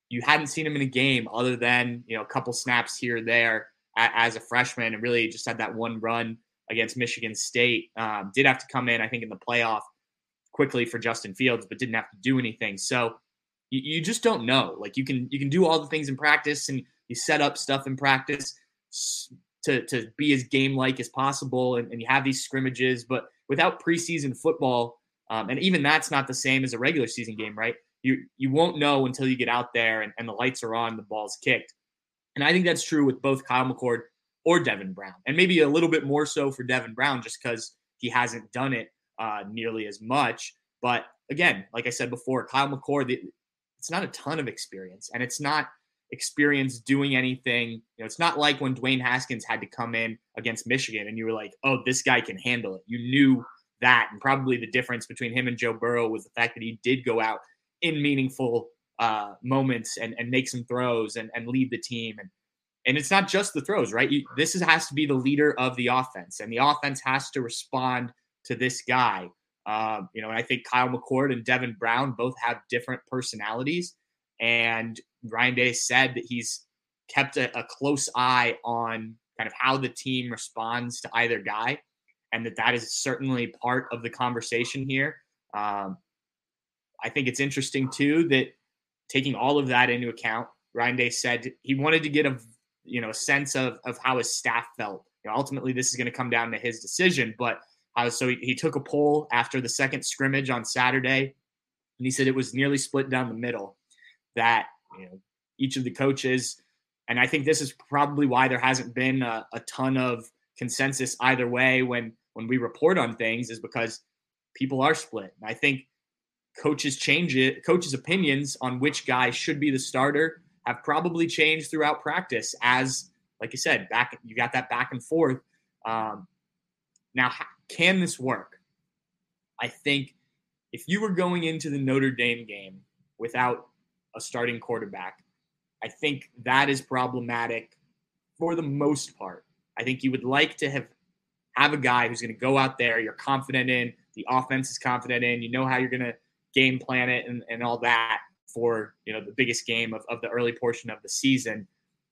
you hadn't seen him in a game other than, a couple snaps here or there as a freshman, and really just had that one run against Michigan State. Did have to come in, I think, in the playoff quickly for Justin Fields, but didn't have to do anything. So you just don't know. Like you can do all the things in practice and you set up stuff in practice to be as game-like as possible, and you have these scrimmages. But without preseason football, and even that's not the same as a regular season game, right? You won't know until you get out there and the lights are on, the ball's kicked. And I think that's true with both Kyle McCord or Devin Brown, and maybe a little bit more so for Devin Brown just because he hasn't done it nearly as much. But again, like I said before, Kyle McCord, it's not a ton of experience, and it's not – experience doing anything. It's not like when Dwayne Haskins had to come in against Michigan and you were like, oh, this guy can handle it. You knew that. And probably the difference between him and Joe Burrow was the fact that he did go out in meaningful moments and make some throws and lead the team. And it's not just the throws, right? This has to be the leader of the offense, and the offense has to respond to this guy. And I think Kyle McCord and Devin Brown both have different personalities, and Ryan Day said that he's kept a close eye on kind of how the team responds to either guy, and that is certainly part of the conversation here. I think it's interesting, too, that taking all of that into account, Ryan Day said he wanted to get a sense of how his staff felt. Ultimately, this is going to come down to his decision, but so he took a poll after the second scrimmage on Saturday, and he said it was nearly split down the middle, that each of the coaches And I think this is probably why there hasn't been a ton of consensus either way when we report on things, is because people are split. And I think coaches change it. Coaches' opinions on which guy should be the starter have probably changed throughout practice as, like you said, you got that back and forth. Now, can this work? I think if you were going into the Notre Dame game without a starting quarterback, I think that is problematic for the most part. I think you would like to have a guy who's going to go out there, you're confident in, the offense is confident in, you know how you're going to game plan it and all that for, you know, the biggest game of the early portion of the season.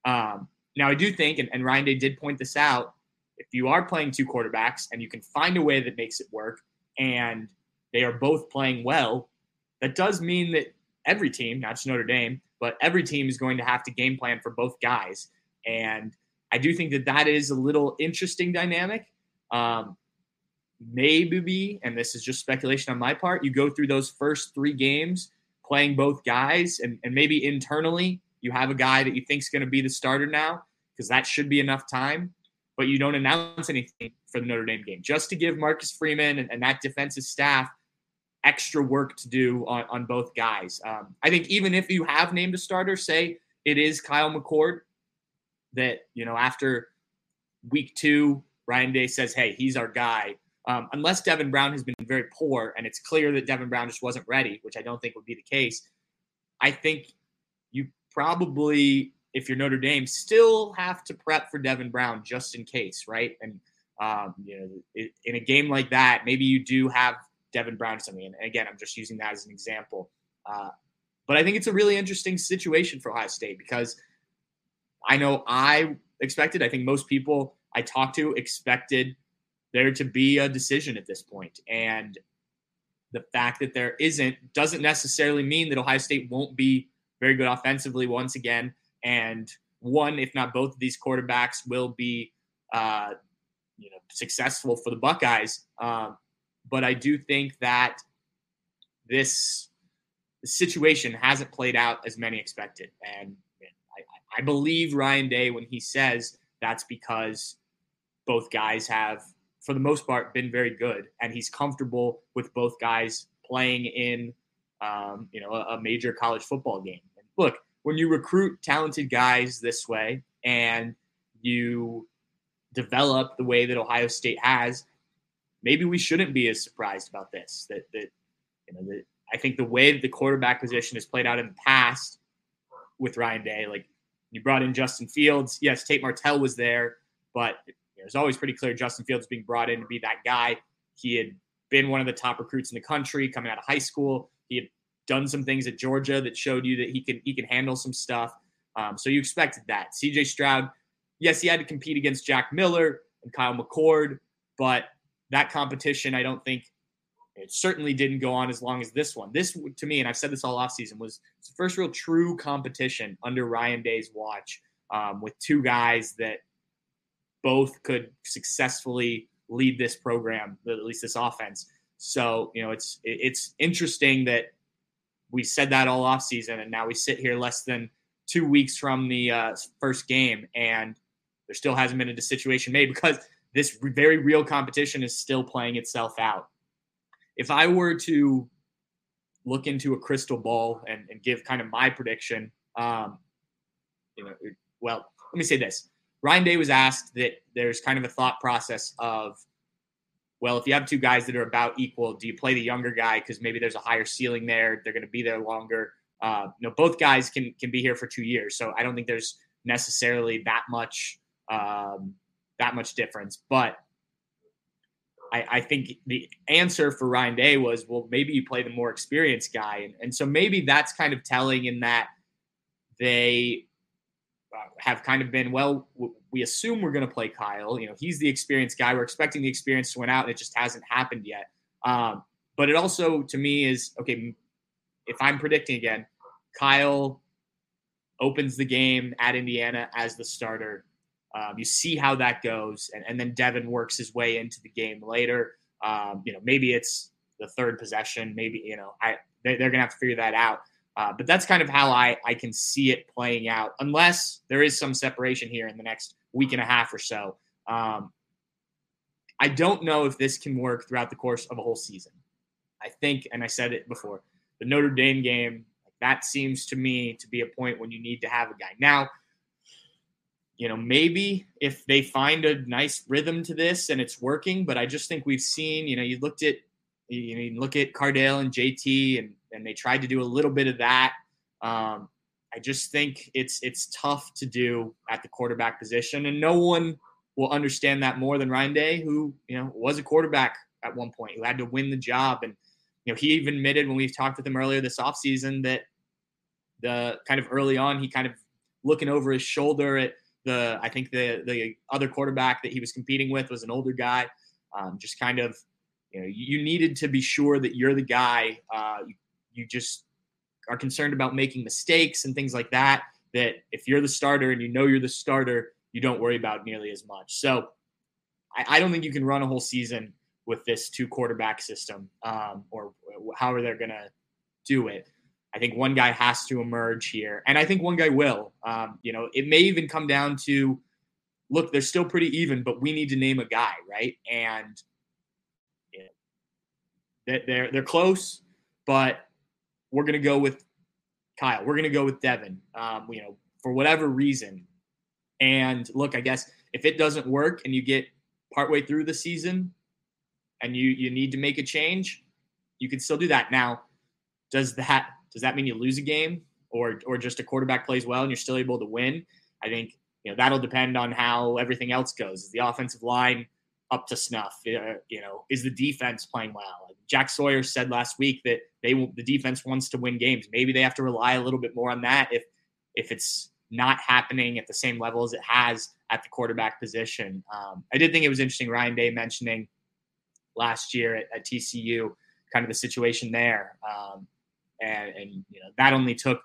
Now, I do think, and Ryan Day did point this out, if you are playing two quarterbacks and you can find a way that makes it work and they are both playing well, that does mean that every team, not just Notre Dame, but every team is going to have to game plan for both guys. And I do think that that is a little interesting dynamic. Maybe, and this is just speculation on my part, you go through those first three games playing both guys, and maybe internally you have a guy that you think is going to be the starter now, because that should be enough time, but you don't announce anything for the Notre Dame game, just to give Marcus Freeman and that defensive staff extra work to do on both guys. I think even if you have named a starter, say it is Kyle McCord, that, you know, after week 2, Ryan Day says, hey, he's our guy. Unless Devin Brown has been very poor and it's clear that Devin Brown just wasn't ready, which I don't think would be the case. I think you probably, if you're Notre Dame, still have to prep for Devin Brown just in case, right? And in a game like that, maybe you do have Devin Brown or something. And again, I'm just using that as an example. But I think it's a really interesting situation for Ohio State, because I know I think most people I talked to expected there to be a decision at this point. And the fact that there isn't doesn't necessarily mean that Ohio State won't be very good offensively once again. And one, if not both of these quarterbacks will be successful for the Buckeyes. But I do think that this situation hasn't played out as many expected. And I believe Ryan Day when he says that's because both guys have, for the most part, been very good. And he's comfortable with both guys playing in, a major college football game. And look, when you recruit talented guys this way and you develop the way that Ohio State has, maybe we shouldn't be as surprised about this. I think the way that the quarterback position has played out in the past with Ryan Day, like you brought in Justin Fields. Yes, Tate Martell was there, but it was always pretty clear Justin Fields being brought in to be that guy. He had been one of the top recruits in the country coming out of high school. He had done some things at Georgia that showed you that he can handle some stuff. So you expected that. CJ Stroud, yes, he had to compete against Jack Miller and Kyle McCord, but that competition, I don't think, it certainly didn't go on as long as this one. This, to me, and I've said this all offseason, was the first real true competition under Ryan Day's watch, with two guys that both could successfully lead this program, at least this offense. So, it's interesting that we said that all offseason, and now we sit here less than 2 weeks from the first game, and there still hasn't been a situation made, because this very real competition is still playing itself out. If I were to look into a crystal ball and give kind of my prediction, let me say this. Ryan Day was asked that there's kind of a thought process of, well, if you have two guys that are about equal, do you play the younger guy? Because maybe there's a higher ceiling there. They're going to be there longer. Both guys can be here for 2 years. So I don't think there's necessarily that much difference. But I think the answer for Ryan Day was, well, maybe you play the more experienced guy. And so maybe that's kind of telling in that they have kind of been, well, we assume we're going to play Kyle. He's the experienced guy. We're expecting the experience to win out, and it just hasn't happened yet. But it also, to me, is, okay, if I'm predicting again, Kyle opens the game at Indiana as the starter. You see how that goes, and then Devin works his way into the game later. Maybe it's the third possession. Maybe they're going to have to figure that out. But that's kind of how I can see it playing out, unless there is some separation here in the next week and a half or so. I don't know if this can work throughout the course of a whole season. I think, and I said it before, the Notre Dame game, that seems to me to be a point when you need to have a guy. Now, you know, maybe if they find a nice rhythm to this and it's working, but I just think we've seen, you look at Cardale and JT and they tried to do a little bit of that. I just think it's tough to do at the quarterback position, and no one will understand that more than Ryan Day, who, was a quarterback at one point, who had to win the job. And, he even admitted when we talked with him earlier this offseason that the kind of early on, he kind of looking over his shoulder at the other quarterback that he was competing with was an older guy. Just kind of, you needed to be sure that you're the guy. You just are concerned about making mistakes and things like that, that if you're the starter and you're the starter, you don't worry about nearly as much. So I don't think you can run a whole season with this two quarterback system, or however they're going to do it. I think one guy has to emerge here, and I think one guy will. It may even come down to, look, they're still pretty even, but we need to name a guy, right? And they're close, but we're going to go with Kyle. We're going to go with Devin, for whatever reason. And look, I guess if it doesn't work and you get partway through the season and you need to make a change, you can still do that. Now, does that mean you lose a game or just a quarterback plays well and you're still able to win? I think, that'll depend on how everything else goes. Is the offensive line up to snuff? Is the defense playing well? Jack Sawyer said last week that the defense wants to win games. Maybe they have to rely a little bit more on that if it's not happening at the same level as it has at the quarterback position. I did think it was interesting, Ryan Day mentioning last year at TCU, kind of the situation there. That only took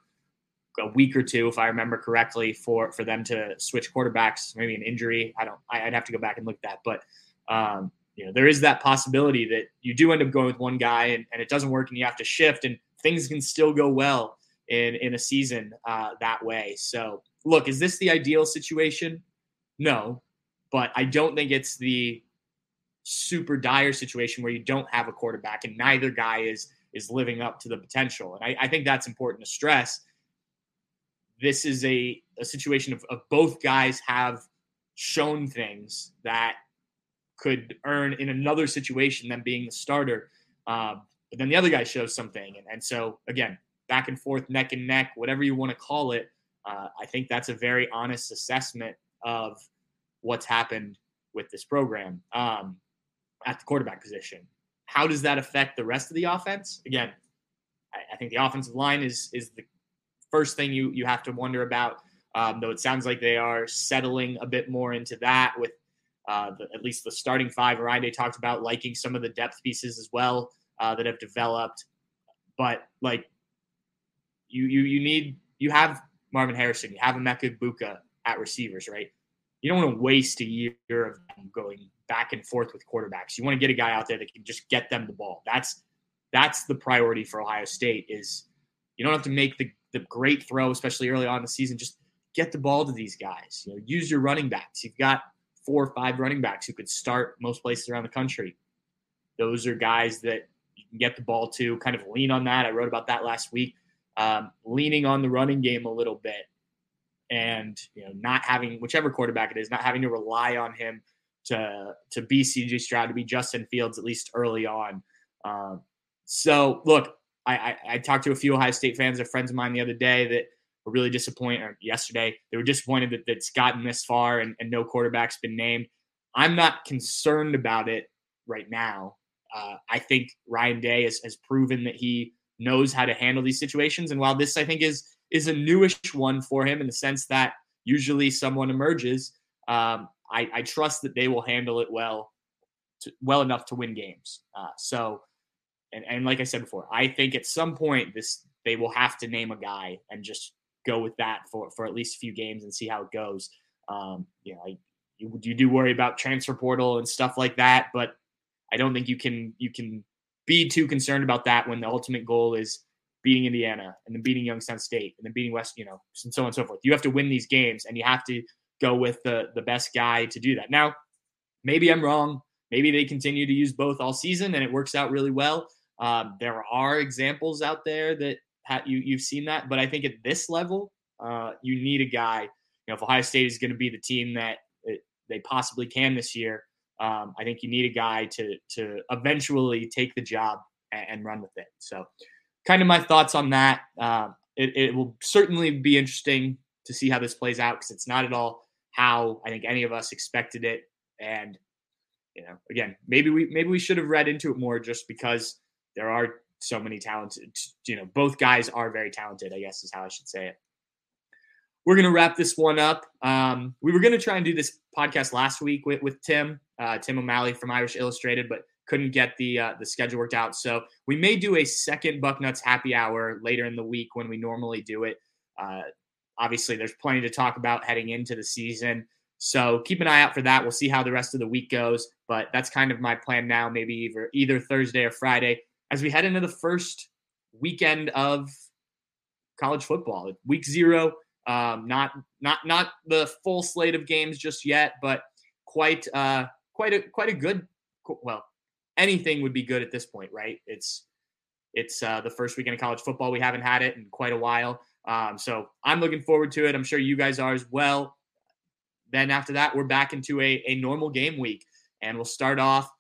a week or two, if I remember correctly, for them to switch quarterbacks, maybe an injury. I'd have to go back and look at that. But, there is that possibility that you do end up going with one guy and it doesn't work and you have to shift, and things can still go well in a season that way. So look, is this the ideal situation? No, but I don't think it's the super dire situation where you don't have a quarterback and neither guy is living up to the potential. And I think that's important to stress. This is a situation of both guys have shown things that could earn in another situation them being the starter. But then the other guy shows something. And so again, back and forth, neck and neck, whatever you want to call it. I think that's a very honest assessment of what's happened with this program at the quarterback position. How does that affect the rest of the offense? Again, I think the offensive line is the first thing you have to wonder about, though it sounds like they are settling a bit more into that with at least the starting five. Ryan Day talked about liking some of the depth pieces as well that have developed. But like, you have Marvin Harrison, you have Emeka Egbuka at receivers, right? You don't want to waste a year of them going back and forth with quarterbacks. You want to get a guy out there that can just get them the ball. That's the priority for Ohio State. Is you don't have to make the great throw, especially early on in the season. Just get the ball to these guys. Use your running backs. You've got 4 or 5 running backs who could start most places around the country. Those are guys that you can get the ball to. Kind of lean on that. I wrote about that last week. Leaning on the running game a little bit. And not having whichever quarterback it is, not having to rely on him to be CJ Stroud, to be Justin Fields, at least early on. So look, I talked to a few Ohio State fans, they're friends of mine the other day that were really disappointed. Or yesterday, they were disappointed that it's gotten this far and no quarterback's been named. I'm not concerned about it right now. I think Ryan Day has proven that he knows how to handle these situations. And while this, I think, is a newish one for him in the sense that usually someone emerges. I trust that they will handle it well enough to win games. So, like I said before, I think at some point they will have to name a guy and just go with that for at least a few games and see how it goes. You do worry about transfer portal and stuff like that, but I don't think you can be too concerned about that when the ultimate goal is beating Indiana and then beating Youngstown State and then beating West, you know, and so on and so forth. You have to win these games and you have to go with the best guy to do that. Now, maybe I'm wrong. Maybe they continue to use both all season and it works out really well. There are examples out there that you've seen that, but I think at this level, you need a guy. You know, if Ohio State is going to be the team that they possibly can this year, I think you need a guy to eventually take the job and run with it. So kind of my thoughts on that. It will certainly be interesting to see how this plays out, because it's not at all how I think any of us expected it. And, you know, again, maybe we should have read into it more, just because there are so many talented, you know, both guys are very talented, I guess is how I should say it. We're going to wrap this one up. We were going to try and do this podcast last week with Tim O'Malley from Irish Illustrated, but couldn't get the schedule worked out. So we may do a second Bucknuts Happy Hour later in the week when we normally do it. Obviously, there's plenty to talk about heading into the season. So keep an eye out for that. We'll see how the rest of the week goes. But that's kind of my plan now, maybe either Thursday or Friday, as we head into the first weekend of college football. Week 0, not the full slate of games just yet, but quite a good – well, anything would be good at this point, right? It's the first weekend of college football. We haven't had it in quite a while. So I'm looking forward to it. I'm sure you guys are as well. Then after that, we're back into a normal game week, and we'll start off,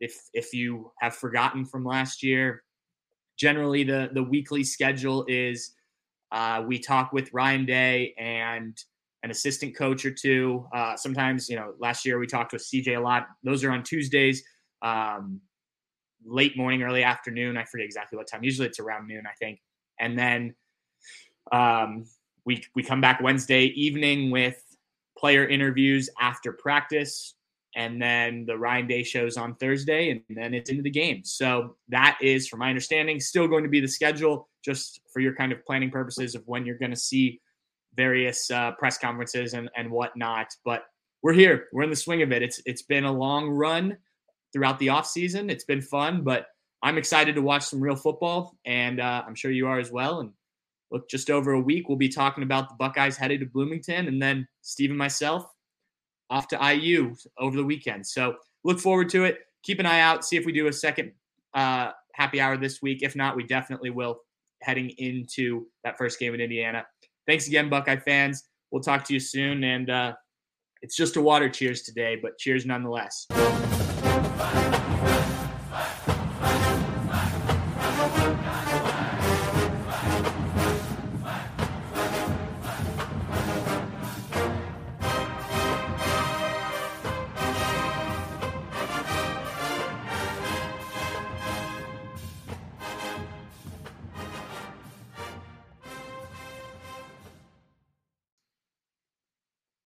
if you have forgotten from last year, generally the weekly schedule is we talk with Ryan Day and an assistant coach or two. Sometimes, you know, last year we talked with CJ a lot. Those are on Tuesdays, late morning, early afternoon. I forget exactly what time. Usually it's around noon, I think. And then we come back Wednesday evening with player interviews after practice. And then the Ryan Day show's on Thursday, and then it's into the game. So that is, from my understanding, still going to be the schedule, just for your kind of planning purposes of when you're going to see various press conferences and whatnot. But we're here. We're in the swing of it. It's been a long run throughout the offseason. It's been fun, but I'm excited to watch some real football, and I'm sure you are as well. And look, just over a week, we'll be talking about the Buckeyes headed to Bloomington, and then Steve and myself off to IU over the weekend. So look forward to it. Keep an eye out. See if we do a second happy hour this week. If not, we definitely will heading into that first game in Indiana. Thanks again, Buckeye fans. We'll talk to you soon. And it's just a water cheers today, but cheers nonetheless.